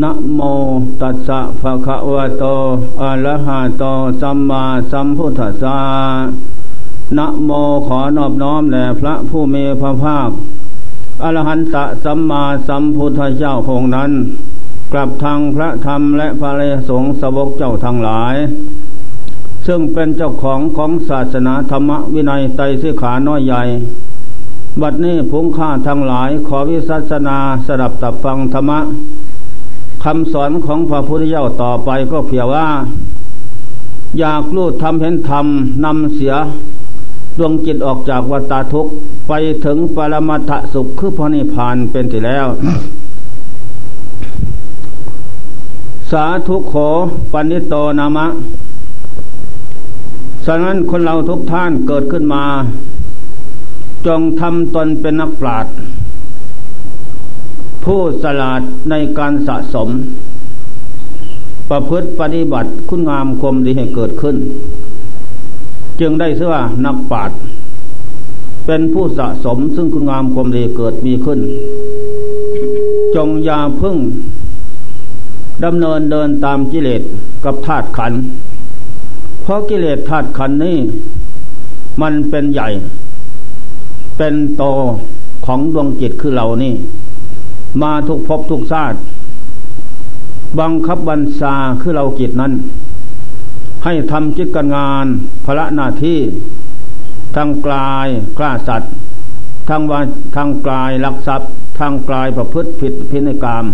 นะโมตัสสะภะคะวะโตอะระหะโตสัมมาสัมพุทธัสสะนะโมขอนอบน้อมแด่พระผู้มีพระภาคอรหันตสัมมาสัมพุทธเจ้าองค์นั้นกลับทางพระธรรมและพระสงฆ์สาวกเจ้าทั้งหลายซึ่งเป็นเจ้าของศาสนาธรรมวินัยไตรสิกขาน้อยใหญ่บัดนี้พุงข้าทั้งหลายขอวิสัชนาสดับตับฟังธรรมะคำสอนของพระพุทธเจ้าต่อไปก็เพียงว่าอยากรู้ธรรมเห็นธรรมนำเสียดวงจิตออกจากวัฏทุกข์ไปถึงปรมัตถสุขคือพระนิพพานเป็นที่แล้ว สาธุโขปนิโตนามะฉะนั้นคนเราทุกท่านเกิดขึ้นมาจงทำตนเป็นนักปราชญ์ผู้ฉลาดในการสะสมประพฤติปฏิบัติคุณงามความดีให้เกิดขึ้นจึงได้ชื่อว่านักปราชญ์เป็นผู้สะสมซึ่งคุณงามความดีเกิดมีขึ้นจงอย่าพึ่งดำเนินเดินตามกิเลสกับธาตุขันธ์เพราะกิเลสธาตุขันธ์นี้มันเป็นใหญ่เป็นโตของดวงจิตคือเรานี่มาทุกภพทุกชาติบังคับบัญชาคือเราจิตนั้นให้ทำกิจการงานภาระหน้าที่ทางกายฆ่าสัตว์ทางวาทางกายลักทรัพย์ทางกายประพฤติผิดพินัยกรรม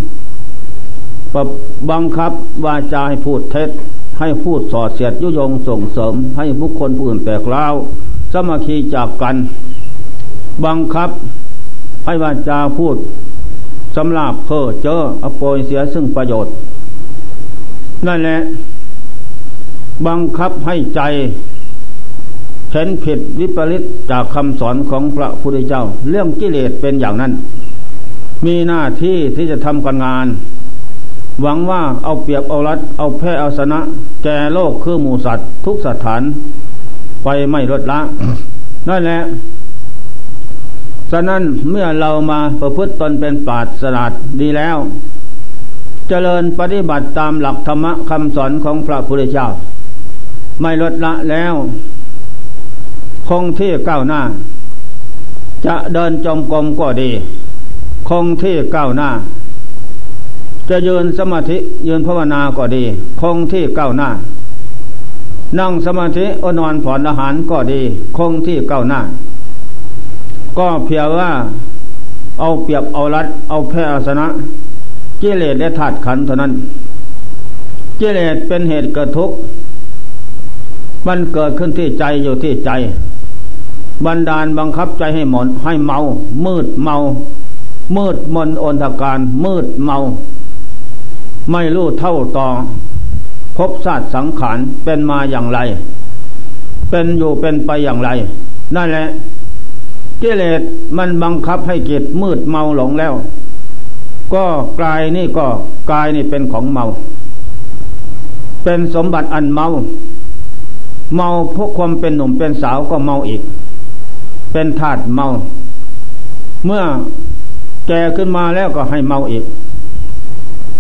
บังคับวาจาให้พูดเท็จให้พูดส่อเสียดยุยงส่งเสริมให้บุคคลผู้อื่นแตกร้าวสามัคคีจากกันบังคับให้วาจาพูดสำหรับเพ้อเจ้ออโปยเสียซึ่งประโยชน์นั่นแหละบังคับให้ใจเห็นผิดวิปริตจากคำสอนของพระพุทธเจ้าเรื่องกิเลสเป็นอย่างนั้นมีหน้าที่ที่จะทำการงานหวังว่าเอาเปรียบเอารัดเอาแพ้เอาชนะแก่โลกคือหมู่สัตว์ทุกสถานไปไม่ลดละ นั่นแหละฉะนั้นเมื่อเรามาประพฤติตนเป็นปราชญ์ฉลาดดีแล้วเจริญปฏิบัติตามหลักธรรมะคำสอนของพระพุทธเจ้าไม่ลดละแล้วคงที่ก้าวหน้าจะเดินจงกรมก็ดีคงที่ก้าวหน้าจะยืนสมาธิยืนภาวนาก็ดีคงที่ก้าวหน้านั่งสมาธินอนผ่อนอาหารก็ดีคงที่ก้าวหน้าก็เพียงว่าเอาเปรียบเอารัดเอาแพ้เอาชนะกิเลสและธาตุขันธ์เท่านั้นกิเลสเป็นเหตุเกิดทุกข์มันเกิดขึ้นที่ใจอยู่ที่ใจบันดาลบังคับใจให้หมนให้เมามืดเมามืดมนอนทการมืดเมาไม่รู้เท่าต่อภพชาติสังขารเป็นมาอย่างไรเป็นอยู่เป็นไปอย่างไรนั่นแหละกิเลสมันบังคับให้จิตมืดเมาหลงแล้วก็กายนี่ก็กายนี่เป็นของเมาเป็นสมบัติอันเมาเมาเพราะความเป็นหนุ่มเป็นสาวก็เมาอีกเป็นธาตุเมาเมื่อแก่ขึ้นมาแล้วก็ให้เมาอีก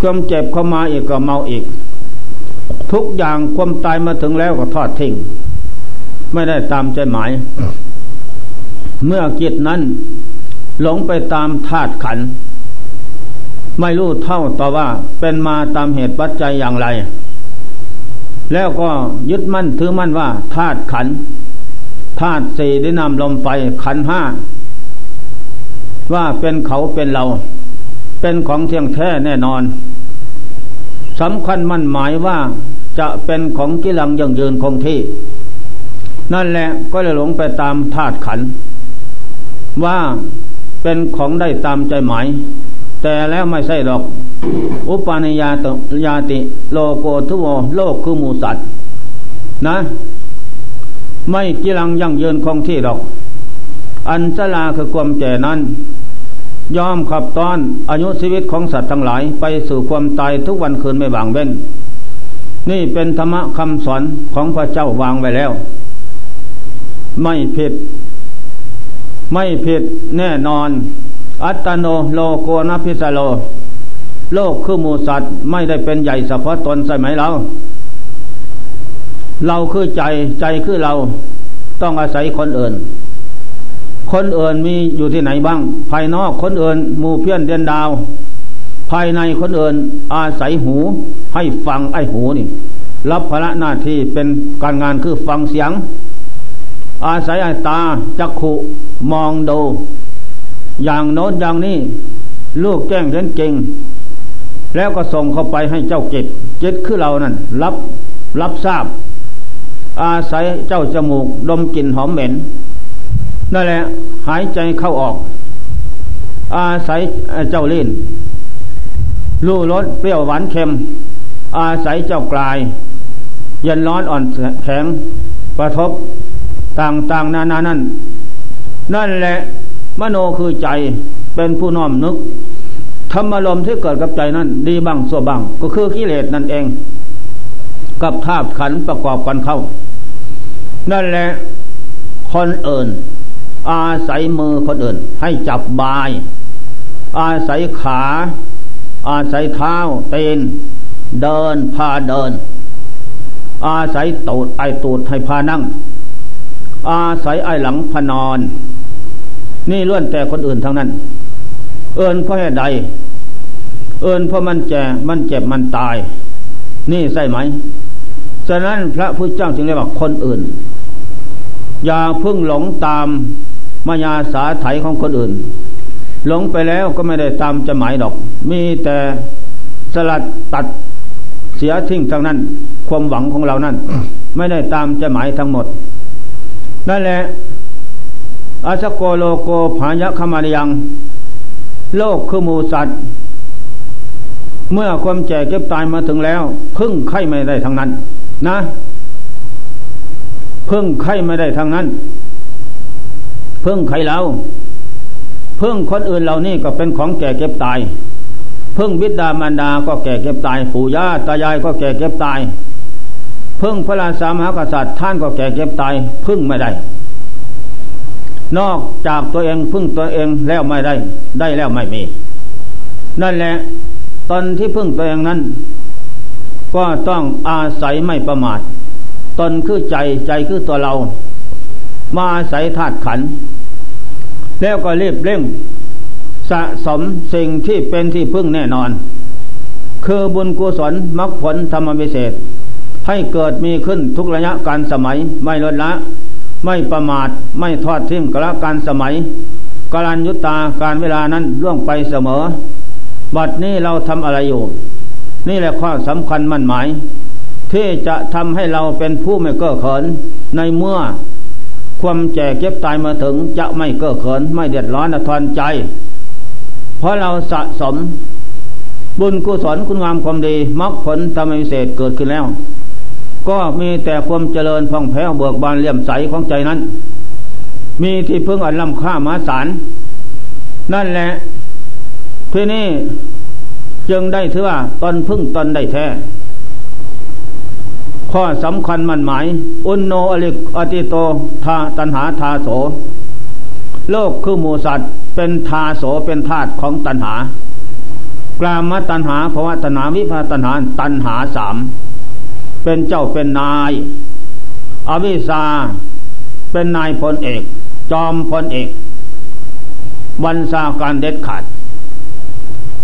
ความเจ็บเข้ามาอีกก็เมาอีกทุกอย่างความตายมาถึงแล้วก็ทอดทิ้งไม่ได้ตามใจหมายเมื่อจิตนั้นหลงไปตามธาตุขันธ์ไม่รู้เท่าต่อว่าเป็นมาตามเหตุปัจจัยอย่างไรแล้วก็ยึดมั่นถือมั่นว่าธาตุขันธ์ธาตุสี่ได้นำลมไปขันธ์ห้าว่าเป็นเขาเป็นเราเป็นของเที่ยงแท้แน่นอนสำคัญมั่นหมายว่าจะเป็นของกิรังยั่งยืนคงที่นั่นแหละก็เลยหลงไปตามธาตุขันธ์ว่าเป็นของได้ตามใจหมายแต่แล้วไม่ใช่หรอกอุปาณิยาตยาติโลโกทุโวโลกคือหมู่สัตว์นะไม่กิรังยั่งยืนคงที่หรอกอันสลาคือความแก่นั้นยอมขับต้อนอายุชีวิตของสัตว์ทั้งหลายไปสู่ความตายทุกวันคืนไม่หว่างเว้นนี่เป็นธรรมะคำสอนของพระเจ้าวางไว้แล้วไม่ผิดแน่นอนอัตโนโลโกนพิสโล โลกคือหมูสัตว์ไม่ได้เป็นใหญ่เฉพาะตนใช่ไหมเราคือใจใจคือเราต้องอาศัยคนอื่นคนอื่นมีอยู่ที่ไหนบ้างภายนอกคนอื่นหมู่เพื่อนเดือนดาวภายในคนอื่นอาศัยหูให้ฟังไอ้หูนี่รับภาระหน้าที่เป็นการงานคือฟังเสียงอาศัยตาจักขุมองดูอย่างโน้นอย่างนี้ลูกแจ้งเห็นจริงแล้วก็ส่งเข้าไปให้เจ้าจิตจิตคือเรานั่นรับทราบอาศัยเจ้าจมูกดมกลิ่นหอมเหม็นนั่นแหละหายใจเข้าออกอาศัยเจ้าลิ้นรู้รสเปรี้ยวหวานเค็มอาศัยเจ้ากลายเย็นร้อนอ่อนแข็งกระทบต่างๆนานานั่นแหละมโนคือใจเป็นผู้น้อมนึกธรรมอารมณ์ที่เกิดกับใจนั้นดีบ้างชั่วบ้างก็คือกิเลสนั่นเองกับธาตุขันธ์ประกอบกันเข้านั่นแหละคนอื่นอาศัยมือคนอื่นให้จับบายอาศัยขาอาศัยเท้าเตนเดินพาเดินอาศัยตูดไอตูดให้พานั่งอาศัยไอหลังพานอนนี่ล้วนแต่คนอื่นทั้งนั้นเอิญเพราะเหตุใดเอิญเพราะมันเจ็บมันตายนี่ใช่ไหมฉะนั้นพระพุทธเจ้าจึงเรียกว่าคนอื่นอย่าพึ่งหลงตามมายาสาไถของคนอื่นหลงไปแล้วก็ไม่ได้ตามจะหมายดอกมีแต่สลัดตัดเสียทิ้งทั้งนั้นความหวังของเรานั้น ไม่ได้ตามจะหมายทั้งหมดนั่นแหละอาสโกโลโกภายะขมานิยังโลกคือหมูสัตว์เมื่อความแก่เก็บตายมาถึงแล้วพึ่งใครไม่ได้ทั้งนั้นนะพึ่งใครไม่ได้ทั้งนั้นพึ่งใครเราพึ่งคนอื่นเหล่านี้ก็เป็นของแก่เก็บตายพึ่งบิดามารดาก็แก่เก็บตายปู่ย่าตายายก็แก่เก็บตายพึ่งพระราชามหากษัตริย์ท่านก็แก่เก็บตายพึ่งไม่ได้นอกจากตัวเองพึ่งตัวเองแล้วไม่ได้ได้แล้วไม่มีนั่นแหละตนที่พึ่งตัวเองนั้นก็ต้องอาศัยไม่ประมาทตนคือใจใจคือตัวเรามาอาศัยธาตุขันธ์แล้วก็รีบเร่งสะสมสิ่งที่เป็นที่พึ่งแน่นอนคือบุญกุศลมรรคผลธรรมวิเศษให้เกิดมีขึ้นทุกระยะการสมัยไม่ลดละไม่ประมาทไม่ทอดทิ้งกาลการสมัยกาลัญยุตาการเวลานั้นล่วงไปเสมอบัดนี้เราทำอะไรอยู่นี่แหละข้อสำคัญมั่นหมายที่จะทำให้เราเป็นผู้ไม่เก้อเขินในเมื่อความแก่เก็บตายมาถึงจะไม่เก้อเขินไม่เดือดร้อนทอนใจเพราะเราสะสมบุญกุศลคุณงามความดีมรรคผลธรรมวิเศษเกิดขึ้นแล้วก็มีแต่ความเจริญผ่องแผ้วเบิกบานเลี่ยมใสของใจนั้นมีที่พึ่งอันล้ำค่ามหาศาลนั่นแหละที่นี่จึงได้ถือว่าตนพึ่งตนได้แท้ข้อสำคัญมั่นหมายอุนโนอลิกอติโตทาตัณหาทาโสโลกคือหมูสัตว์เป็นทาโสเป็นธาตุของตัณหากามตัณหาภวตัณหาวิภวตัณหาตัณหาสามเป็นเจ้าเป็นนายอวิชชาเป็นนายพลเอกจอมพลเอกบัญชาการเด็ดขาด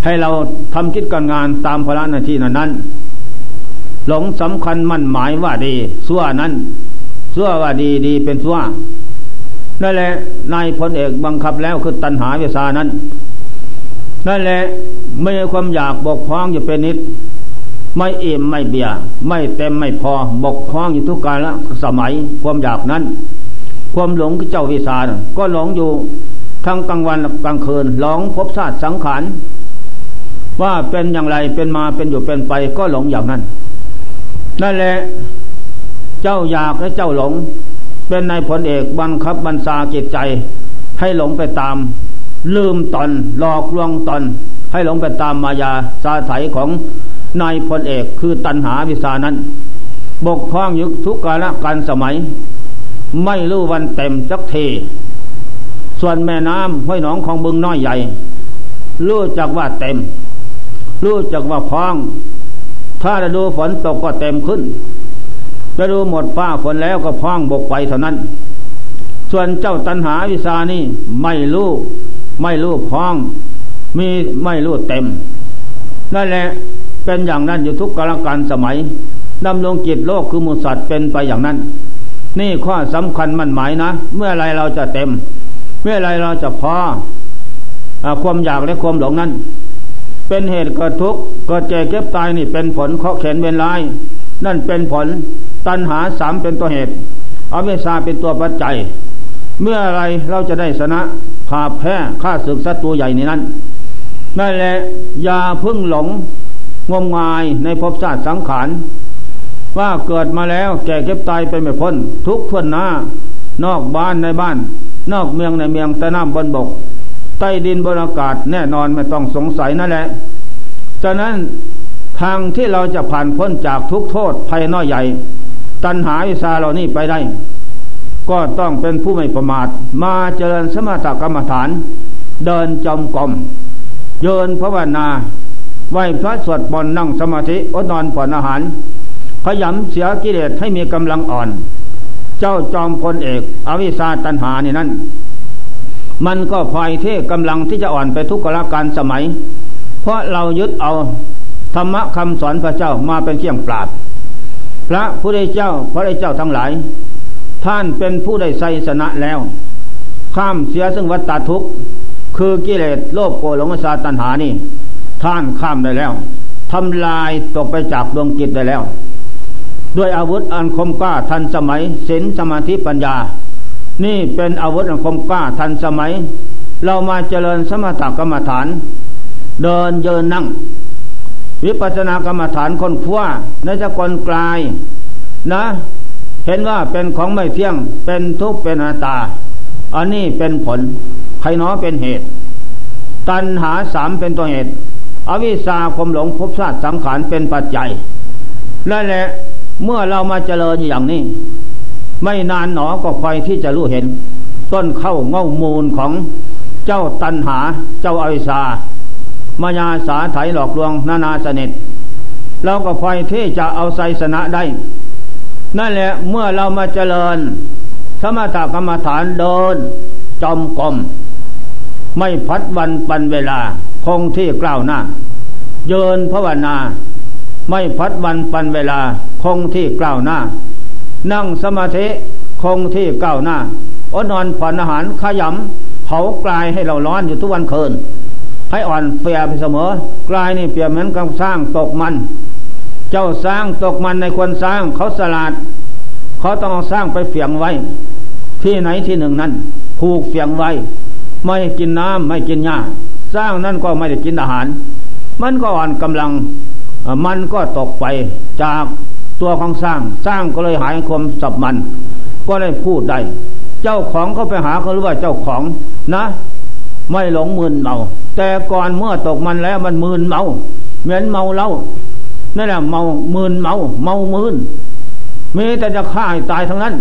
ให้เราทำกิจการงานตามภาระหน้าที่นั้นหลงสำคัญมั่นหมายว่าดีชั่วนั้นชั่วว่าดีดีเป็นชั่วนั่นแหละนายพลเอกบังคับแล้วคือตัณหาวิชานั้นนั่นแหละไม่ความอยากบกพร่องอยู่เป็นนิดไม่เอี่ยมไม่เบียไม่เต็มไม่พอบกพร่องอยู่ทุกกาลสมัยความอยากนั้นความหลงที่เจ้าวิชาก็หลงอยู่ทั้งกลางวันกลางคืนหลงภพชาติสังขารว่าเป็นอย่างไรเป็นมาเป็นอยู่เป็นไปก็หลงอย่างนั้นนั่นแหละเจ้าอยากและเจ้าหลงเป็นนายพลเอกบังคับบัญชาจิตใจให้หลงไปตามลืมตนหลอกลวงตนให้หลงไปตามมายาสาไถของนายพลเอกคือตัณหาวิชานั้นบกพร่องอยู่ทุกกาลการสมัยไม่รู้วันเต็มสักทีส่วนแม่น้ำห้วยหนองของบึงน้อยใหญ่รู้จักว่าเต็ม รู้จักว่าพองถ้าฤดูฝนตกก็เต็มขึ้นฤดูหมดฟ้าฝนแล้วก็พองบกไปเท่านั้นส่วนเจ้าตัณหาวิชานี่ไม่รู้พองมีไม่รู้เต็มนั่นแหละเป็นอย่างนั้นอยู่ทุกกาลการสมัยดำรงจิตโลกคือมูสัตว์เป็นไปอย่างนั้นนี่ข้อสำคัญมั่นหมายนะเมื่อไรเราจะเต็มเมื่อไรเราจะพอความอยากและความหลงนั้นเป็นเหตุเกิดทุกข์เกิดแก่เก็บตายนี่เป็นผลเคาะเข็นเวรร้ายนั่นเป็นผลตัณหาสามเป็นตัวเหตุอวิชชาเป็นตัวปัจจัยเมื่อไรเราจะได้ชนะผ่าแพ้ฆ่าศึกศัตรูใหญ่ในนั้นนั่นแหละอย่าพึ่งหลงงมงายในภพชาติสังขารว่าเกิดมาแล้วแก่เก็บตายไปไม่พ้นทุกข์ทวนหน้านอกบ้านในบ้านนอกเมืองในเมืองใต้น้ำบนบกใต้ดินบนอากาศแน่นอนไม่ต้องสงสัยนั่นแหละฉะนั้นทางที่เราจะผ่านพ้นจากทุกโทษภัยน้อยใหญ่ตัณหาวิชาเหล่านี้ไปได้ก็ต้องเป็นผู้ไม่ประมาทมาเจริญสมถกรรมฐานเดินจมกลมเยินภาวนาไหวพระสวดมนต์นั่งสมาธิอดนอนผ่อนอาหารขยำเสียกิเลสให้มีกำลังอ่อนเจ้าจอมพลเอกอวิชชาตัณหานี่นั่นมันก็พลอยเท่กำลังที่จะอ่อนไปทุกกาลการสมัยเพราะเรายึดเอาธรรมะคำสอนพระเจ้ามาเป็นเครื่องปราบพระพุทธเจ้าทั้งหลายท่านเป็นผู้ได้ไสยชนะแล้วข้ามเสียซึ่งวัฏฏะทุกข์คือกิเลสโลภโกรธหลงอาสาตัณหานี่ท่านข้ามได้แล้วทำลายตกไปจากดวงจิตได้แล้วด้วยอาวุธอันคมกล้าทันสมัยศีลสมาธิปัญญานี่เป็นอาวุธอันคมกล้าทันสมัยเรามาเจริญสมถกรรมฐานเดินเยินนั่งวิปัสสนากรรมฐานค้นคว้าในสกลไกลนะเห็นว่าเป็นของไม่เที่ยงเป็นทุกข์เป็นอนัตตาอันนี้เป็นผลใครหนอเป็นเหตุตัณหาสามเป็นตัวเหตุอวิชชาความหลงภพชาติสังขารเป็นปัจจัยนั่นแหละเมื่อเรามาเจริญอย่างนี้ไม่นานหนอก็ค่อยที่จะรู้เห็นต้นเข้าเง่ามูลของเจ้าตัณหาเจ้าอวิชชามายาสาไถหลอกลวงนานาสนิทเราก็ค่อยที่จะเอาไสยชนะได้นั่นแหละเมื่อเรามาเจริญสมถกรรมฐานเดินจมกลมไม่พัดวันปันเวลาคงที่กล่าวหน้าเยินภาวนาไม่พัดวันปันเวลาคงที่กล่าวหน้านั่งสมาธิคงที่กล่าวหน้าอดนอนผ่อนอาหารขยำเผากลายให้เราร้อนอยู่ทุกวันคืนให้อ่อนเฟียไปเสมอกลายนี่เปรียบเหมือนกับสร้างตกมันเจ้าสร้างตกมันในคนสร้างเขาสลาดเขาต้องเอาสร้างไปเฟียงไว้ที่ไหนที่หนึ่งนั้นผูกเฟียงไว้ไม่กินน้ำไม่กินหญ้าสร้างนั่นก็ไม่ได้กินอาหารมันก็อ่อนกำลังมันก็ตกไปจากตัวของสร้างก็เลยหายคมสับมันก็ได้พูดได้เจ้าของเขาไปหาเขารู้ว่าเจ้าของนะไม่หลงมึนเมาแต่ก่อนเมื่อตกมันแล้วมันมึนเมาเหมือนเมาเหล้านั่นแหละเมามึนเมามึนมีแต่จะฆ่าให้ตายทั้งนั้น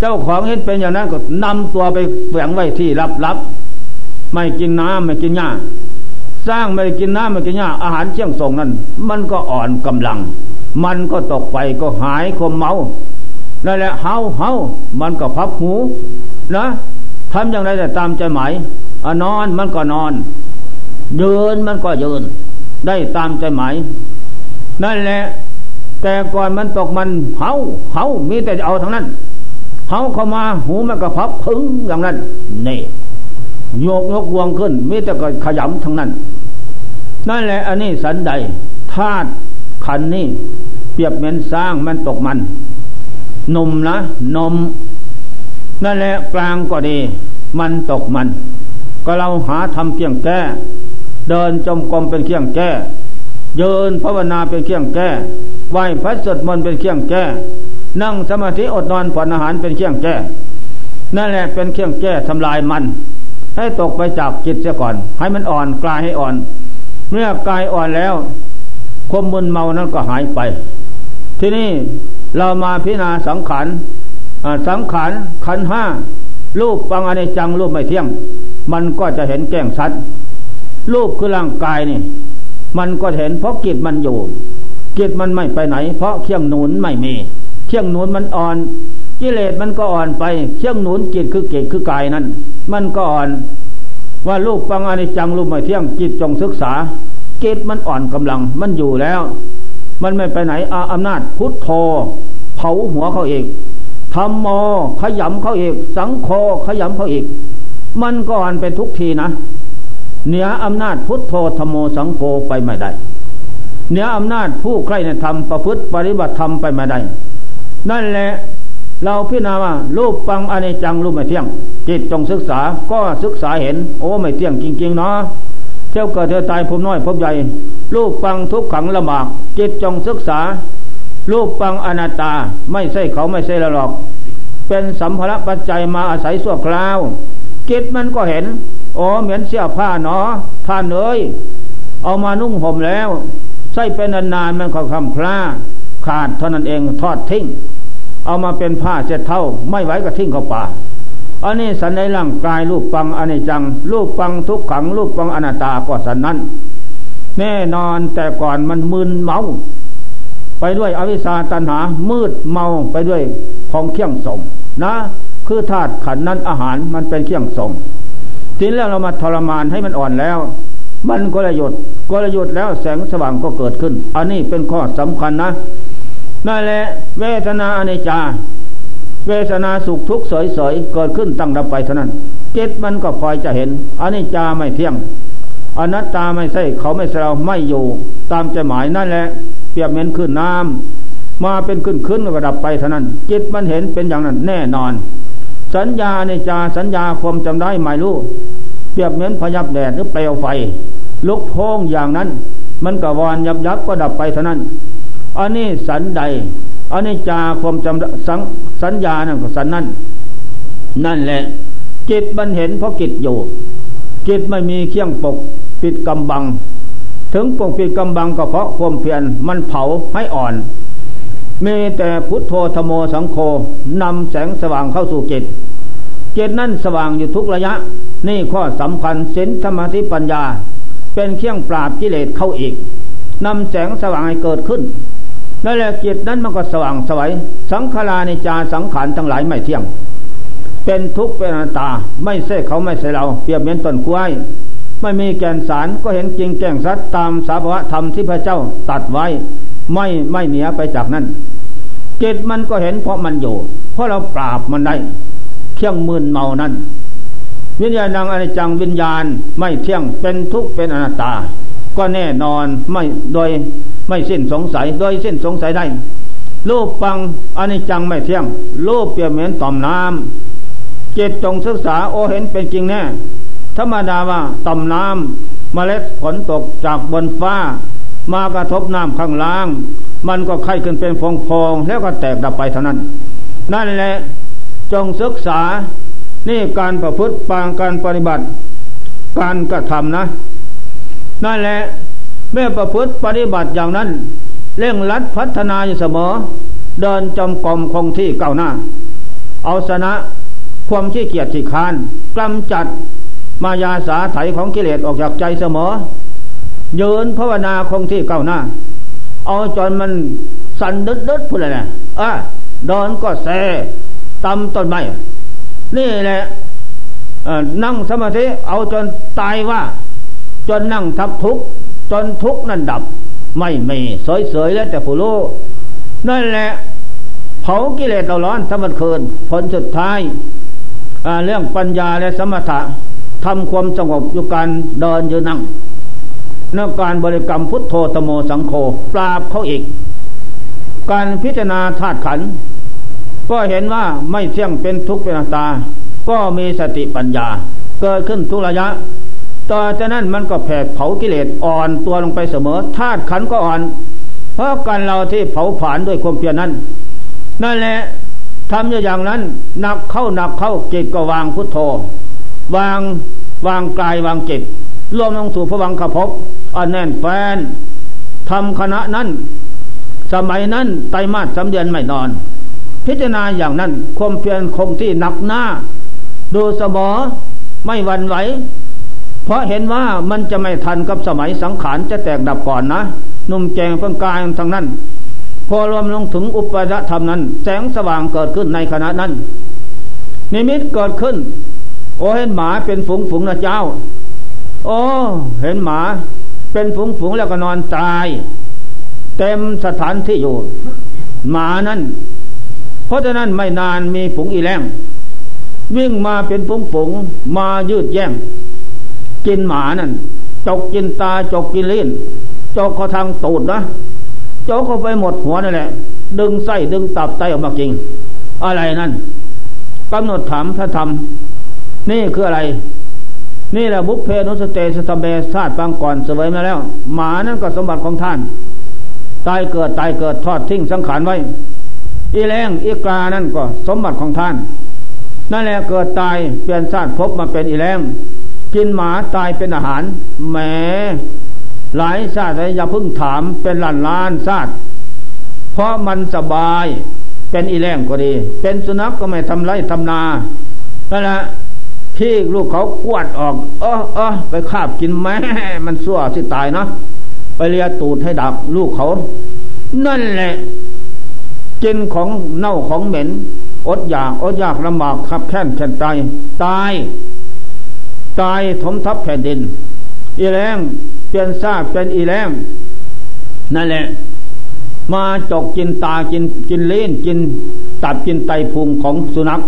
เจ้าของเห็นเป็นอย่างนั้นก็นำตัวไปแฝงไว้ที่ลับๆไม่กินน้ำไม่กินหญ้าสร้างไม่กินน้ำไม่กินหญ้าอาหารเที่ยงส่งนั้นมันก็อ่อนกำลังมันก็ตกไปก็หายคมเมานั่นแหละเฮามันก็พับหูนะทำอย่างไรแต่ตามใจหมายนอนมันก็นอนเดินมันก็เดินได้ตามใจหมายนั่นแหละแต่ก่อนมันตกมันเฮามีแต่จะเอาทั้งนั้นเฮาเข้ามาหูมันก็พับพึ่งอย่างนั้นนี่โยกวงขึ้นมีแต่ก็ขยำทั้งนั้นนั่นแหละอันนี้สันใดธาตุขันธ์นี่เปรียบเหมือนสร้างมันตกมันนมนะนมนั่นแหละกลางก็ดีมันตกมันก็เราหาทำเครื่องแก้เดินจมกลมเป็นเครื่องแก้เยินภาวนาเป็นเครื่องแก้ไหว้พระสวดมนต์เป็นเครื่องแก้นั่งสมาธิอดนอนผ่อนอาหารเป็นเครื่องแก้นั่นแหละเป็นเครื่องแก้ทำลายมันให้ตกไปจากจิตเสียก่อนให้มันอ่อนกลายให้อ่อนเมื่อกายอ่อนแล้วความมึนเมานั้นก็หายไปที่นี่เรามาพิจารณาสังขารขันธ์ห้ารูปปังอนิจจังรูปไม่เที่ยงมันก็จะเห็นแจ้งชัดรูปคือร่างกายนี่ มันก็เห็นเพราะกิจมันอยู่กิจมันไม่ไปไหนเพราะเครื่องหนุนไม่มีเครื่องหนุนมันอ่อนกิเลสมันก็อ่อนไปเครื่องหนุนกิจคือเกศคือกายนั้นมันก็อ่อนว่ารูปปังอนิจจังรูปไม่เที่ยงจิตจงศึกษากิจมันอ่อนกำลังมันอยู่แล้วมันไม่ไปไหนอำนาจพุทโธเผาหัวเขาเองธัมโมขยำเขาเองสังโฆขยำเขาเองมันก็อ่อนเป็นทุกทีนะเหนืออำนาจพุทโธธัมโมสังโฆไปไม่ได้เหนืออำนาจผู้ใคร่ในธรรมประพฤติปฏิบัติธรรมไปไม่ได้นั่นแหละเราพิจารณาว่ารูปปังอนิจจังรูปไม่เที่ยงจิตจงศึกษาก็ศึกษาเห็นโอ้ไม่เที่ยงจริงๆเนาะเที่ยวเกิดเที่ยวตายพบน้อยพบใหญ่รูปปังทุกขังลำบากจิตจงศึกษารูปปังอนัตตาไม่ใช่เขาไม่ใช่เราหรอกเป็นสัมภาระปัจจัยมาอาศัยชั่วคราวจิตมันก็เห็นโอ้เหมือนเสื้อผ้าเนาะท่านเอ้ยเอามานุ่งห่มแล้วใส่เป็นนานๆมันก็คำพร่าขาดเท่านั้นเองทอดทิ้งเอามาเป็นผ้าเช็ดเท้าไม่ไหวก็ทิ้งเข้าป่าอันนี้สันในร่างกายรูปปังอนิจจังรูปปังทุกขังรูปปังอนัตตาก็สันนั้นแน่นอนแต่ก่อนมันมึนเมาไปด้วยอวิชชาตัณหามืดเมาไปด้วยของเคี่ยงสมนะคือธาตุขันธ์นั้นอาหารมันเป็นเคี่ยงสมทีนี้เรามาทรมานให้มันอ่อนแล้วมันก็เลยหยุดแล้วแสงสว่างก็เกิดขึ้นอันนี้เป็นข้อสำคัญนะนั่นแหละเวทนาอนิจจาเวทนาสุขทุกข์เสยๆเกิดขึ้นตั้งดับไปเท่านั้นจิตมันก็คอยจะเห็นอนิจจาไม่เที่ยงอนัตตาไม่ใช่เขาไม่ใช่เราไม่อยู่ตามใจหมายนั่นแหละเปรียบเหมือนขึ้นน้ำมาเป็นขึ้นก็ดับไปเท่านั้นจิตมันเห็นเป็นอย่างนั้นแน่นอนสัญญาอนิจจาสัญญาความจำได้หมายรู้เปรียบเหมือนพยับแดดหรือเปลวไฟลุกโพงอย่างนั้นมันก็วอนยับๆก็ดับไปเท่านั้นอันนี้สันใดอันนี้จาความจำสัญญานั่นก็สันนั้นนั่นแหละจิตมันเห็นเพราะจิตอยู่จิตไม่มีเครื่องปกปิดกำบังถึงปกปิดกำบังก็เพราะความเพียรมันเผาให้อ่อนมีแต่พุทโธธัมโมสังโฆนำแสงสว่างเข้าสู่จิตนั่นสว่างอยู่ทุกระยะนี่ข้อสำคัญศีลสมาธิปัญญาเป็นเครื่องปราบกิเลสเข้าอีกนำแสงสว่างให้เกิดขึ้นนั่นแหละจิตนั้นมันก็สว่างสวยสังขารานิจจาสังขารทั้งหลายไม่เที่ยงเป็นทุกข์เป็นอนัตตาไม่ใช่เขาไม่ใช่เราเปรียบเหมือนต้นกล้วยไม่มีแก่นสารก็เห็นจริงแจ้งชัดตามสภาวะธรรมที่พระเจ้าตรัสไว้ไม่เหนียไปจากนั้นจิตมันก็เห็นเพราะมันอยู่เพราะเราปราบมันได้เครื่องมึนเมานั้นวิญญาณังอนิจจังวิญญาณไม่เที่ยงเป็นทุกข์เป็นอนัตตาก็แน่นอนไม่โดยไม่สิ้นสงสัยโดยสิ้นสงสัยได้รูปปังอนิจจังไม่เที่ยงรูปเปรียบเหมือนต่อมน้ำจิตจงศึกษาโอเห็นเป็นจริงแน่ธรรมดาว่าต่อมน้ำเมล็ดฝนตกจากบนฟ้ามากระทบน้ำข้างล่างมันก็ไข้ขึ้นเป็นฟองๆแล้วก็แตกดับไปเท่านั้นนั่นแหละจงศึกษานี่การประพฤติปางการปฏิบัติการกระทำนะนั่นแหละเมื่อประพฤติปฏิบัติอย่างนั้นเร่งรัดพัฒนาอยู่เสมอเดินจมกลมคงที่ก้าวหน้าเอาชนะความขี้เกียจขี้คร้านกำจัดมายาสาไถของกิเลสออกจากใจเสมอยืนภาวนาคงที่ก้าวหน้าเอาจนมันสั่นดึดพูดเลยนะเดินก็แซ่ตำต้นไม้นี่แหละนั่งสมาธิเอาจนตายว่าจนนั่งทับทุกข์จนทุกข์นั้นดับไม่มีเสยๆแล้วแต่ผู้รู้นั่นแหละเผากิเลสเราร้อนทั้งวันคืนผลสุดท้ายเรื่องปัญญาและสมถะทำความสงบอยู่การเดินอยู่นั่งในการบริกรรมพุทโธธัมโมสังโฆปราบเขาอีกการพิจารณาธาตุขันธ์ก็เห็นว่าไม่เที่ยงเป็นทุกข์เป็นอนัตตาก็มีสติปัญญาเกิดขึ้นทุกระยะต่อจากนั้นมันก็แผดเผากิเลสอ่อนตัวลงไปเสมอธาตุขันธ์ก็อ่อนเพราะการเราที่เผาผลาญด้วยความเพียรนั้นนั่นแหละทำอย่างนั้นหนักเข้าจิตก็วางพุทโธวางกายวางจิตรวมลงสู่พระวังคภพอันแน่นแฟ้นทำคณะนั้นสมัยนั้นไตรมาสสามเดือนไม่นอนพิจารณาอย่างนั้นความเพียรคงที่หนักหน้าดูเสมอไม่หวั่นไหว เพราะเห็นว่ามันจะไม่ทันกับสมัยสังขารจะแตกดับก่อนนะนุ่มแจงฟังกายทางนั้นพอรวมลงถึงอุปาทธรรมนั้นแสงสว่างเกิดขึ้นในขณะนั้นนิมิตเกิดขึ้นโอเห็นหมาเป็นฝูงนะเจ้าโอ้เห็นหมาเป็นฝูงแล้วก็นอนตายเต็มสถานที่อยู่หมานั้นเพราะฉะนั้นไม่นานมีฝูงอีแล้งวิ่งมาเป็นฝูงมายืดแย่งกินหมานั่นจกกินตาจกกินลิ้นจกเข้าทางตูดนะจกเข้าไปหมดหัวนั่นแหละดึงไส้ดึงตับไตออกมากินอะไรนั่นกำหนดถามพระธรรมนี่คืออะไรนี่แหละบุพเพนุสติสตัมเบสาดบางก่อนเสวยมาแล้วหมานั่นก็สมบัติของท่านตายเกิดทอดทิ้งสังขารไว้อีแรงอีกานั่นก็สมบัติของท่านนั่นแหละเกิดตายเปลี่ยนชาติภพมาเป็นอีแรงกินหมาตายเป็นอาหารแหมหลายชาติอย่าเพิ่งถามเป็นล้านชาติเพราะมันสบายเป็นอีแรงก็ดีเป็นสุนัขก็ไม่ทำไรทำนานั่นแหละที่ลูกเขากวาดออกเออไปคาบกินแม่มันซั่วสิตายเนาะไปเลียตูดให้ดับลูกเขานั่นแหละกินของเน่าของเหม็นอดอยากลำบากขับแค้นตายถมทับแผ่นดินอีแรงเปลี่ยนซากเป็นอีแรงนั่นแหละมาจกกินตากินเล่นกินตับกินไตพุงของสุนัข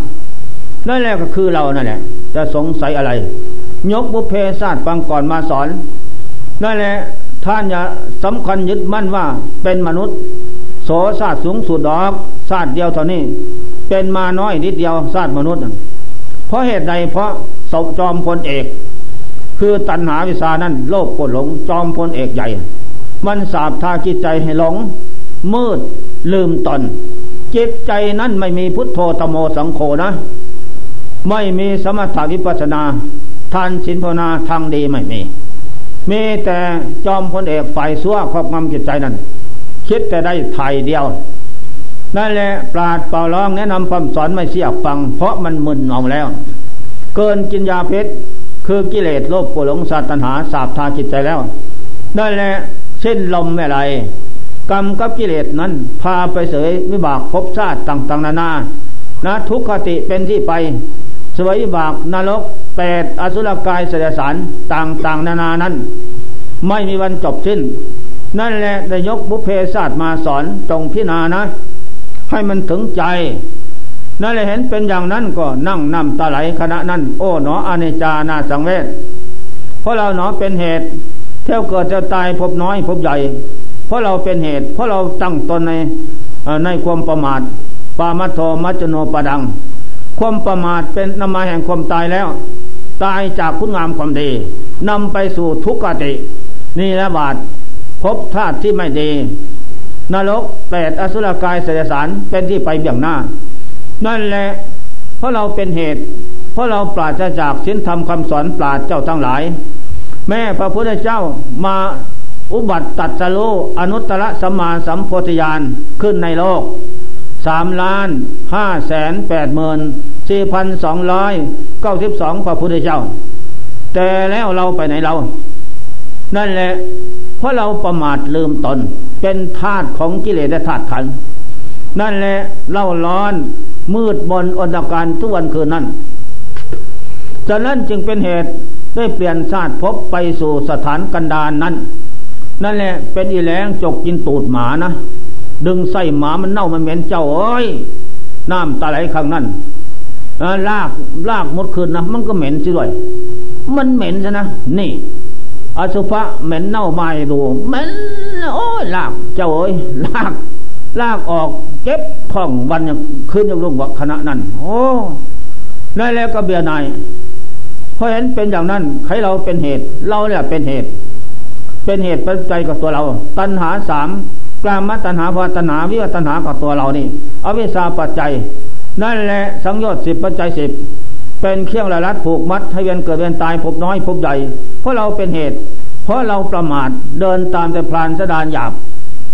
นั่นแหละก็คือเรานั่นแหละจะสงสัยอะไรยกบุพเพศาสตร์ฟังก่อนมาสอนนั่นแหละท่านอย่าสำคัญยึดมั่นว่าเป็นมนุษย์โสศาสตร์สูงสุดดอกศาสตร์เดียวเท่านี้เป็นมาน้อยนิดเดียวศาสตร์มนุษย์เพราะเหตุใดเพราะสมจอมพลเอกคือตัณหาวิชานั้นโลภโกรธหลงจอมพลเอกใหญ่มันสาบทาจิตใจให้หลงมืดลืมตนจิตใจนั้นไม่มีพุทโธธัมโมสังโฆนะไม่มีสมถะวิปัสสนาทานศีลภาวนาทางดีไม่มีแต่จอมพลเอกฝ่ายซั่วครอบงำจิตใจนั้นคิดแต่ได้ถ่ายเดียวนั่นแหละปราดเปล่าร้องแนะนำคำสอนไม่เสียฟังเพราะมันมึนเมาแล้วเกินกินยาพิษคือกิเลสโลภโกรธหลงศาสตัณหาสาบทาจิตใจแล้วนั่นแหละสิ้นลมไม่ไรกรรมกับกิเลสนั้นพาไปเสวยวิบากภพชาติต่างๆนานานะทุกขติเป็นที่ไปสวยวิบากนรกเปรตอสุรกายเสด็จสารต่างๆนานานั้นไม่มีวันจบสิ้นนั่นแหละได้ยกบุพเพศาสตร์มาสอนจงพิจารณานะให้มันถึงใจนั่นแหละเห็นเป็นอย่างนั้นก็นั่งน้ำตาไหลขณะนั้นโอ้หนออเนจานาสังเวชเพราะเราหนอเป็นเหตุเที่ยวเกิดจะตายพบน้อยพบใหญ่เพราะเราเป็นเหตุเพราะเราตั้งตนในความประมาทปามัทโธมัจจโนปดังความประมาทเป็นนามแห่งความตายแล้วตายจากคุณงามความดีนำไปสู่ทุกขตินี่ละบาทพบธาตุที่ไม่ดีนรกเปรตอสุรกายเสด็จสารเป็นที่ไปเบี่ยงหน้านั่นแหละเพราะเราเป็นเหตุเพราะเราปราศจากศีลธรรมคำสอนปราศเจ้าทั้งหลายแม่พระพุทธเจ้ามาอุบัติตรัสรู้อนุตตรสัมมาสัมโพธิญาณขึ้นในโลก 3,584,292 พระพุทธเจ้าแต่แล้วเราไปไหนเรานั่นแหละเพราะเราประมาทลืมตนเป็นธาตุของกิเลสและธาตุขันธ์นั่นแหละเล่าร้อนมืดมนอดการทุกวันคืนนั้นฉะนั้นจึงเป็นเหตุได้เปลี่ยนชาติพบไปสู่สถานกันดารนั้นนั่นแหละเป็นอีแรงจกกินตูดหมานะดึงไส้หมามันเน่ามันเหม็นเจ้าเอ้ยน้ำตาไหลข้างนั้นลากหมดคืนนะมันก็เหม็นสิด้วยมันเหม็นซะนะนี่อสุภะเหม็นเน่าไม่ดูเหม็นโอ้ยลากเจ้าเอ้ยลากออกเจ็บท้องวันยังคืนยังรุ่งว่าขณะนั้นโอ้ได้แล้วก็เบียนายเพราะเห็นเป็นอย่างนั้นใครเราเป็นเหตุเราเนี่ยเป็นเหตุปัจจัยกับตัวเราตัณหาสามกามตัณหาภวตัณหาวิภวตัณหากับตัวเรานี่อวิชชาปัจจัยนั่นแหละสังโยชน์10ปัจจัย10เป็นเครื่องรัดผูกมัดให้เวียนเกิดเวียนตายพบน้อยพบใหญ่เพราะเราเป็นเหตุเพราะเราประมาทเดินตามแต่พลานสดานหยาบ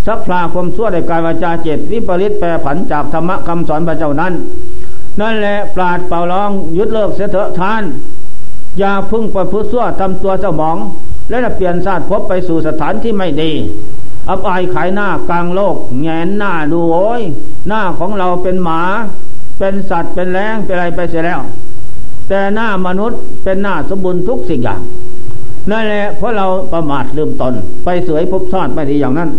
สัพพลาความชั่วในกายวาจาเจตวิปริตแปรผันจากธรรมะคำสอนพระเจ้านั้นนั่นแหละปราดเป่าร้องยุดเลิกเสียเถอะท่าน อย่าพึ่งประพฤติชั่วทำตัวเจ้าหมองและเปลี่ยนชาติพบไปสู่สถานที่ไม่ดีอับอายขายหน้ากลางโลกแงนหน้าดูโอยหน้าของเราเป็นหมาเป็นสัตว์เป็นแรงเป็นอะไรไปเสียแล้วแต่หน้ามนุษย์เป็นหน้าสมบูรณ์ทุกสิ่งอย่างนั่นแหละเพราะเราประมาทลืมตนไปเสวยพบชาติไม่ดีอย่างนั้น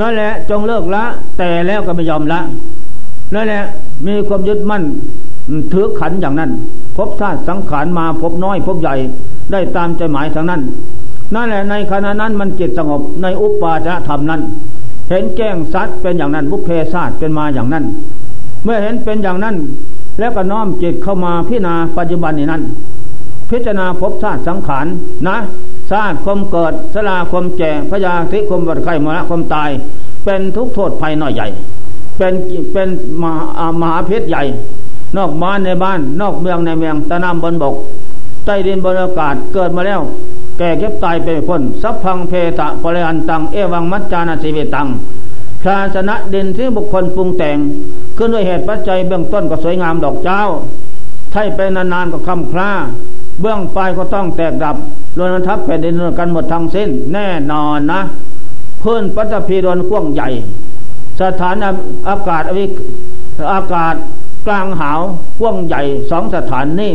นั่นแหละจงเลิกละแต่แล้วก็ไม่ยอมละนั่นแหละมีความยึดมั่นถือขันอย่างนั้นพบชาติสังขารมาพบน้อยพบใหญ่ได้ตามใจหมายทางนั้นนั่นแหละในขณะนั้นมันจิตสงบในอุปาจารธรรมนั้นเห็นแจ้งสัจเป็นอย่างนั้นบุพเพชาติเป็นมาอย่างนั้นเมื่อเห็นเป็นอย่างนั้นแล้วก็น้อมจิตเข้ามาพิจารณาปัจจุบันนี้นั้นพิจารณาภพชาติสังขารนะชาติความเกิดชราความแก่พยาธิความบาดไข้มรณะความตายเป็นทุกข์โทษภัยน้อยใหญ่เป็นมหาพิษใหญ่นอกบ้านในบ้านนอกเมืองในเมืองใต้น้ำบนบกใต้ดินบนอากาศเกิดมาแล้วแก่เก็บตายเป็นคนสัพพังเพตะปริอันตังเอวังมัจจานาสิเวตังภาชนะดินที่บุคคลปรุงแต่งขึ้นด้วยเหตุปัจจัยเบื้องต้นก็สวยงามดอกเจ้าใช่ไปนานๆก็คำคล้าเบื้องปลายก็ต้องแตกดับล้วนทับแผ่นดินกันหมดทั้งสิ้นแน่นอนนะพื้นปฐพีดอนกว้างใหญ่สถานอากาศกลางหาวกว้างใหญ่สองสถานนี้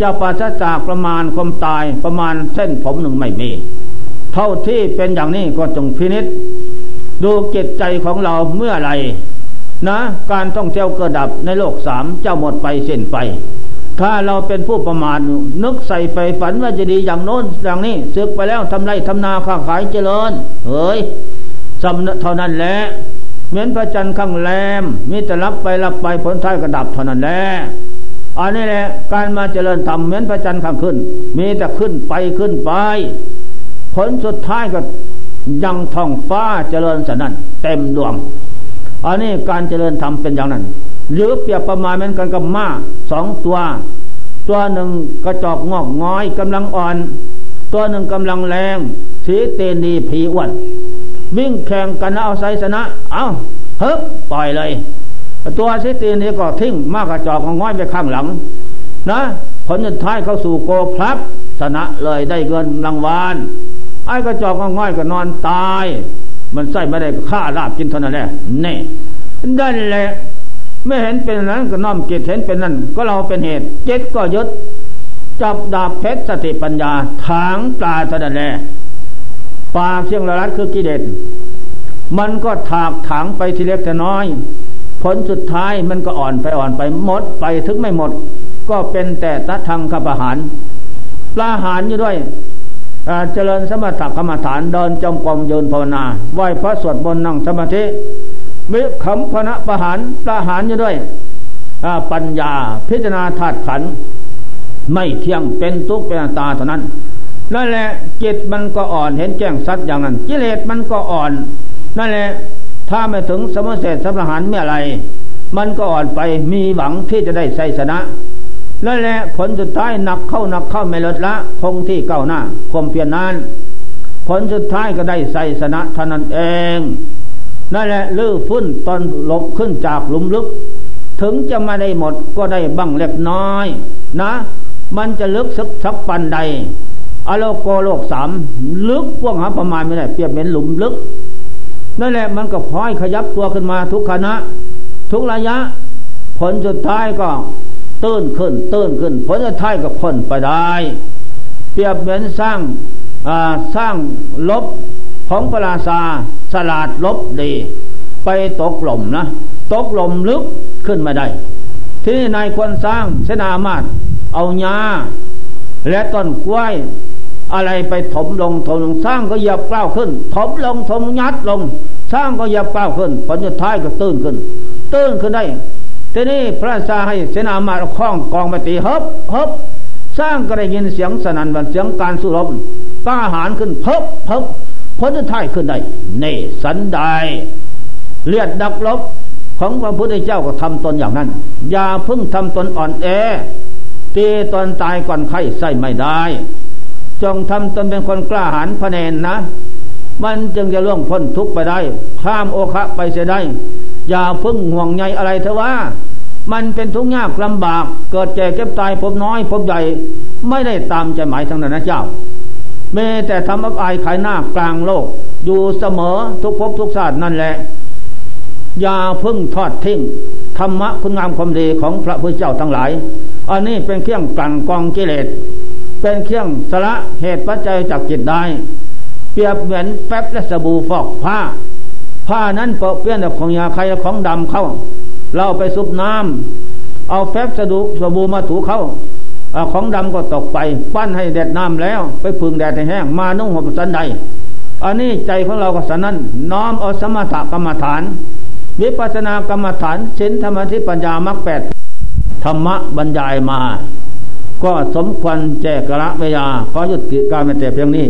จะปราศจากประมาณความตายประมาณเส้นผมหนึ่งไม่มีเท่าที่เป็นอย่างนี้ก็จงพินิจดูจิตใจของเราเมื่อไรนะการท่องเที่ยวเกิดดับในโลกสามเจ้าหมดไปเส้นไปถ้าเราเป็นผู้ประมาทนึกใส่ไปฝันว่าจะดีอย่างโน้นอย่างนี้ศึกไปแล้วทำไรทำนาค้าขายเจริญเฮ้ยสำเท่านั้นแหละเหมือนพระจันทร์ข้างแรมมิตรรับไปรับไปผลท้ายกระดับเท่านั้นแหละอันนี้แหละการมาเจริญธรรมเหมือนพระจันทร์ข้างขึ้นมีแต่ขึ้นไปขึ้นไปผลสุดท้ายก็ยังท้องฟ้าเจริญฉะนั้นเต็มดวงอันนี้การเจริญธรรมเป็นอย่างนั้นหรือเปรียบประมาณเหมือนกันกับม้าสองตัวหนึ่งกระจอกงอกง้อยกำลังอ่อนตัวหนึ่งกำลังแรงสีเตนีผีอ้วนวิ่งแข่งกันเอาชัยชนะเอาฮึบปล่อยเลยตัวสีเตนีก็ทิ้งม้ากระจอกง้อยไปข้างหลังนะผลสุดท้ายเข้าสู่โกพลับชนะเลยได้เงินรางวัลไอ้กระจอกง้อยก็นอนตายมันใส่ไม่ได้ฆ่าราบกินเท่านั้นแหละนี่ได้แหละไม่เห็นเป็นนั้นก็น้อมจิตเห็นเป็นนั้นก็เราเป็นเหตุเจ็ดก็ยึดจับดาบเพชรสติปัญญาถางตาเท่านั้นแหละปากเชียงละลัดคือกิเลสมันก็ถากถางไปทีเล็กแต่น้อยผลสุดท้ายมันก็อ่อนไปหมดไปถึงไม่หมดก็เป็นแต่ตะทังขปหารปลาหารอยู่ด้วยเจริญสมถะกรรมฐานเดินจงกรมยืนภาวนาไหว้พระสวดมนต์นั่งสมาธิมิขำพนะประหารประหารอยู่ด้วยปัญญาพิจารณาธาตุขันธ์ไม่เที่ยงเป็นทุกข์เป็นอนัตตาเท่านั้นนั่นแหละจิตมันก็อ่อนเห็นแจ้งสัจอย่างนั้นกิเลสมันก็อ่อนนั่นแหละถ้าไม่ถึงสมุเสสสัพพหารเมื่อไรมันก็อ่อนไปมีหวังที่จะได้ชัยชนะนั่นแหละผลสุดท้ายหนักเข้าไม่ลดละคงที่ก้าวหน้าความเพียรนั้นผลสุดท้ายก็ได้ชัยชนะเท่านั้นเองนั่นแหละลื้อฟื้นตอนหลบขึ้นจากหลุมลึกถึงจะไม่ได้หมดก็ได้บ้างเล็กน้อยนะมันจะลึกสักปันใดอโลโกโลกสามลึกกว้างหาประมาณไม่ได้เปรียบเป็นหลุมลึกนั่นแหละมันก็พลอยขยับตัวขึ้นมาทุกขณะทุกระยะผลสุดท้ายก็ตื้นขึ้นผลสุดท้ายก็พ้นไปได้เปรียบเหมือนสร้างลบของปราสาสลาดลบดีไปตกหล่มนะตกหล่มลึกขึ้นมาได้ที่นายควรสร้างเสนามาตย์เอาหญ้าและต้นกล้วยอะไรไปถมลงสร้างก็เหยียบกล้าวขึ้นถมลงถมยัดลงสร้างก็เหยียบกล้าวขึ้นผลสุดท้ายก็ตื้นขึ้นได้ทีนี้พระราชาให้เสนามาตย์คล้องกองไปตีฮึบสร้างก็ได้ยินเสียงสนั่นหวั่นเสียงการสู้รบต้าหารขึ้นฮึบผลสุดท้ายขึ้นได้เนสันใดเลือดดักลบของพระพุทธเจ้าก็ทำตนอย่างนั้นอย่าพึ่งทำตนอ่อนแอตีตนตายก่อนไข้ใส่ไม่ได้จงทำตนเป็นคนกล้าหาญพเนนนะมันจึงจะล่วงพ้นทุกข์ไปได้ข้ามโอคะไปเสียได้อย่าพึ่งห่วงใยอะไรเถอะว่า มันเป็นทุกข์ยากลำบากเกิดแก่เก็บตายพบน้อยพบใหญ่ไม่ได้ตามใจหมายทั้งนั้นนะเจ้าแม้แต่ทำอับอายขายหน้ากลางโลกอยู่เสมอทุกภพทุกชาตินั่นแหละอย่าพึ่งทอดทิ้งธรรมะคุณงามความดีของพระพุทธเจ้าทั้งหลายอันนี้เป็นเครื่องกลั่นกรองกิเลสเป็นเครื่องสละเหตุปัจจัยจากจิตได้เปรียบเหมือนแป๊บและสบู่ฟอกผ้าผ้านั้นเปาะเปื้อนกับของยาใครของดำเข้าเราไปซุบน้ำเอาแป๊บสบู่มาถูเข้าของดำก็ตกไปปั้นให้แดดน้ำแล้วไปผึ่งแดดให้แห้งมานุ่งห่มสันใดอันนี้ใจของเราก็สันนั้นน้อมเอาสมถกรรมฐานวิปัสสนากรรมฐานศีลธรรมทิปัญญามรรค 8ธรรมะบรรยายมาก็สมควรแจกละเวลาขอยุติการแต่เพียงนี้